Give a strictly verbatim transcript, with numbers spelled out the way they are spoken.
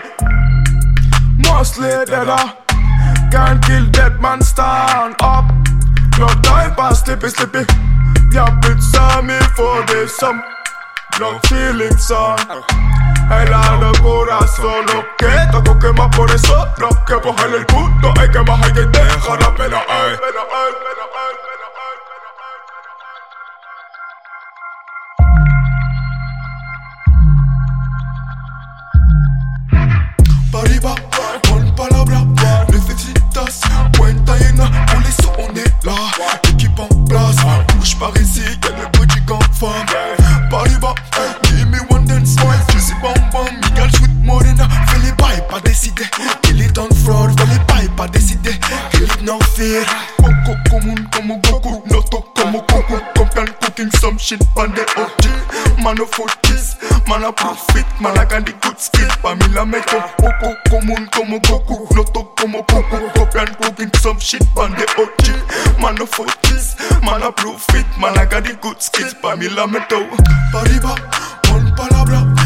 man. Mostly dead up. Can't kill dead man, stand up. No time pass, sleepy, sleepy. Yeah, bitch, saw me for this some. No feeling, son. El lado corazón, lo que toco quema por eso. Lo que baja en el punto, hay que bajar y deja la pena, ay. Arriba, con palabra, necesitas cuenta llena, pour les sous on est là, l'équipe en place, bouge par ici, y'a le bruit du gang femme. Pariba, give me one dance, je suis bonbon, Miguel Sweet Morena, fais les bails, pas décidé, kill it on floor, fais les bails, pas décidé, kill it no fear. Coco comme un comme Goku, noto comme Goku, compte and cooking some shit, pandé O G, man of forties. Man a profit, man a candy good skit. Pamela make up coco, común como Goku. Noto como Goku, copy and cooking some shit. Man the O G, man a forties. Man a profit, man a candy good skit. Pamela me tau. Pariba, con palabra.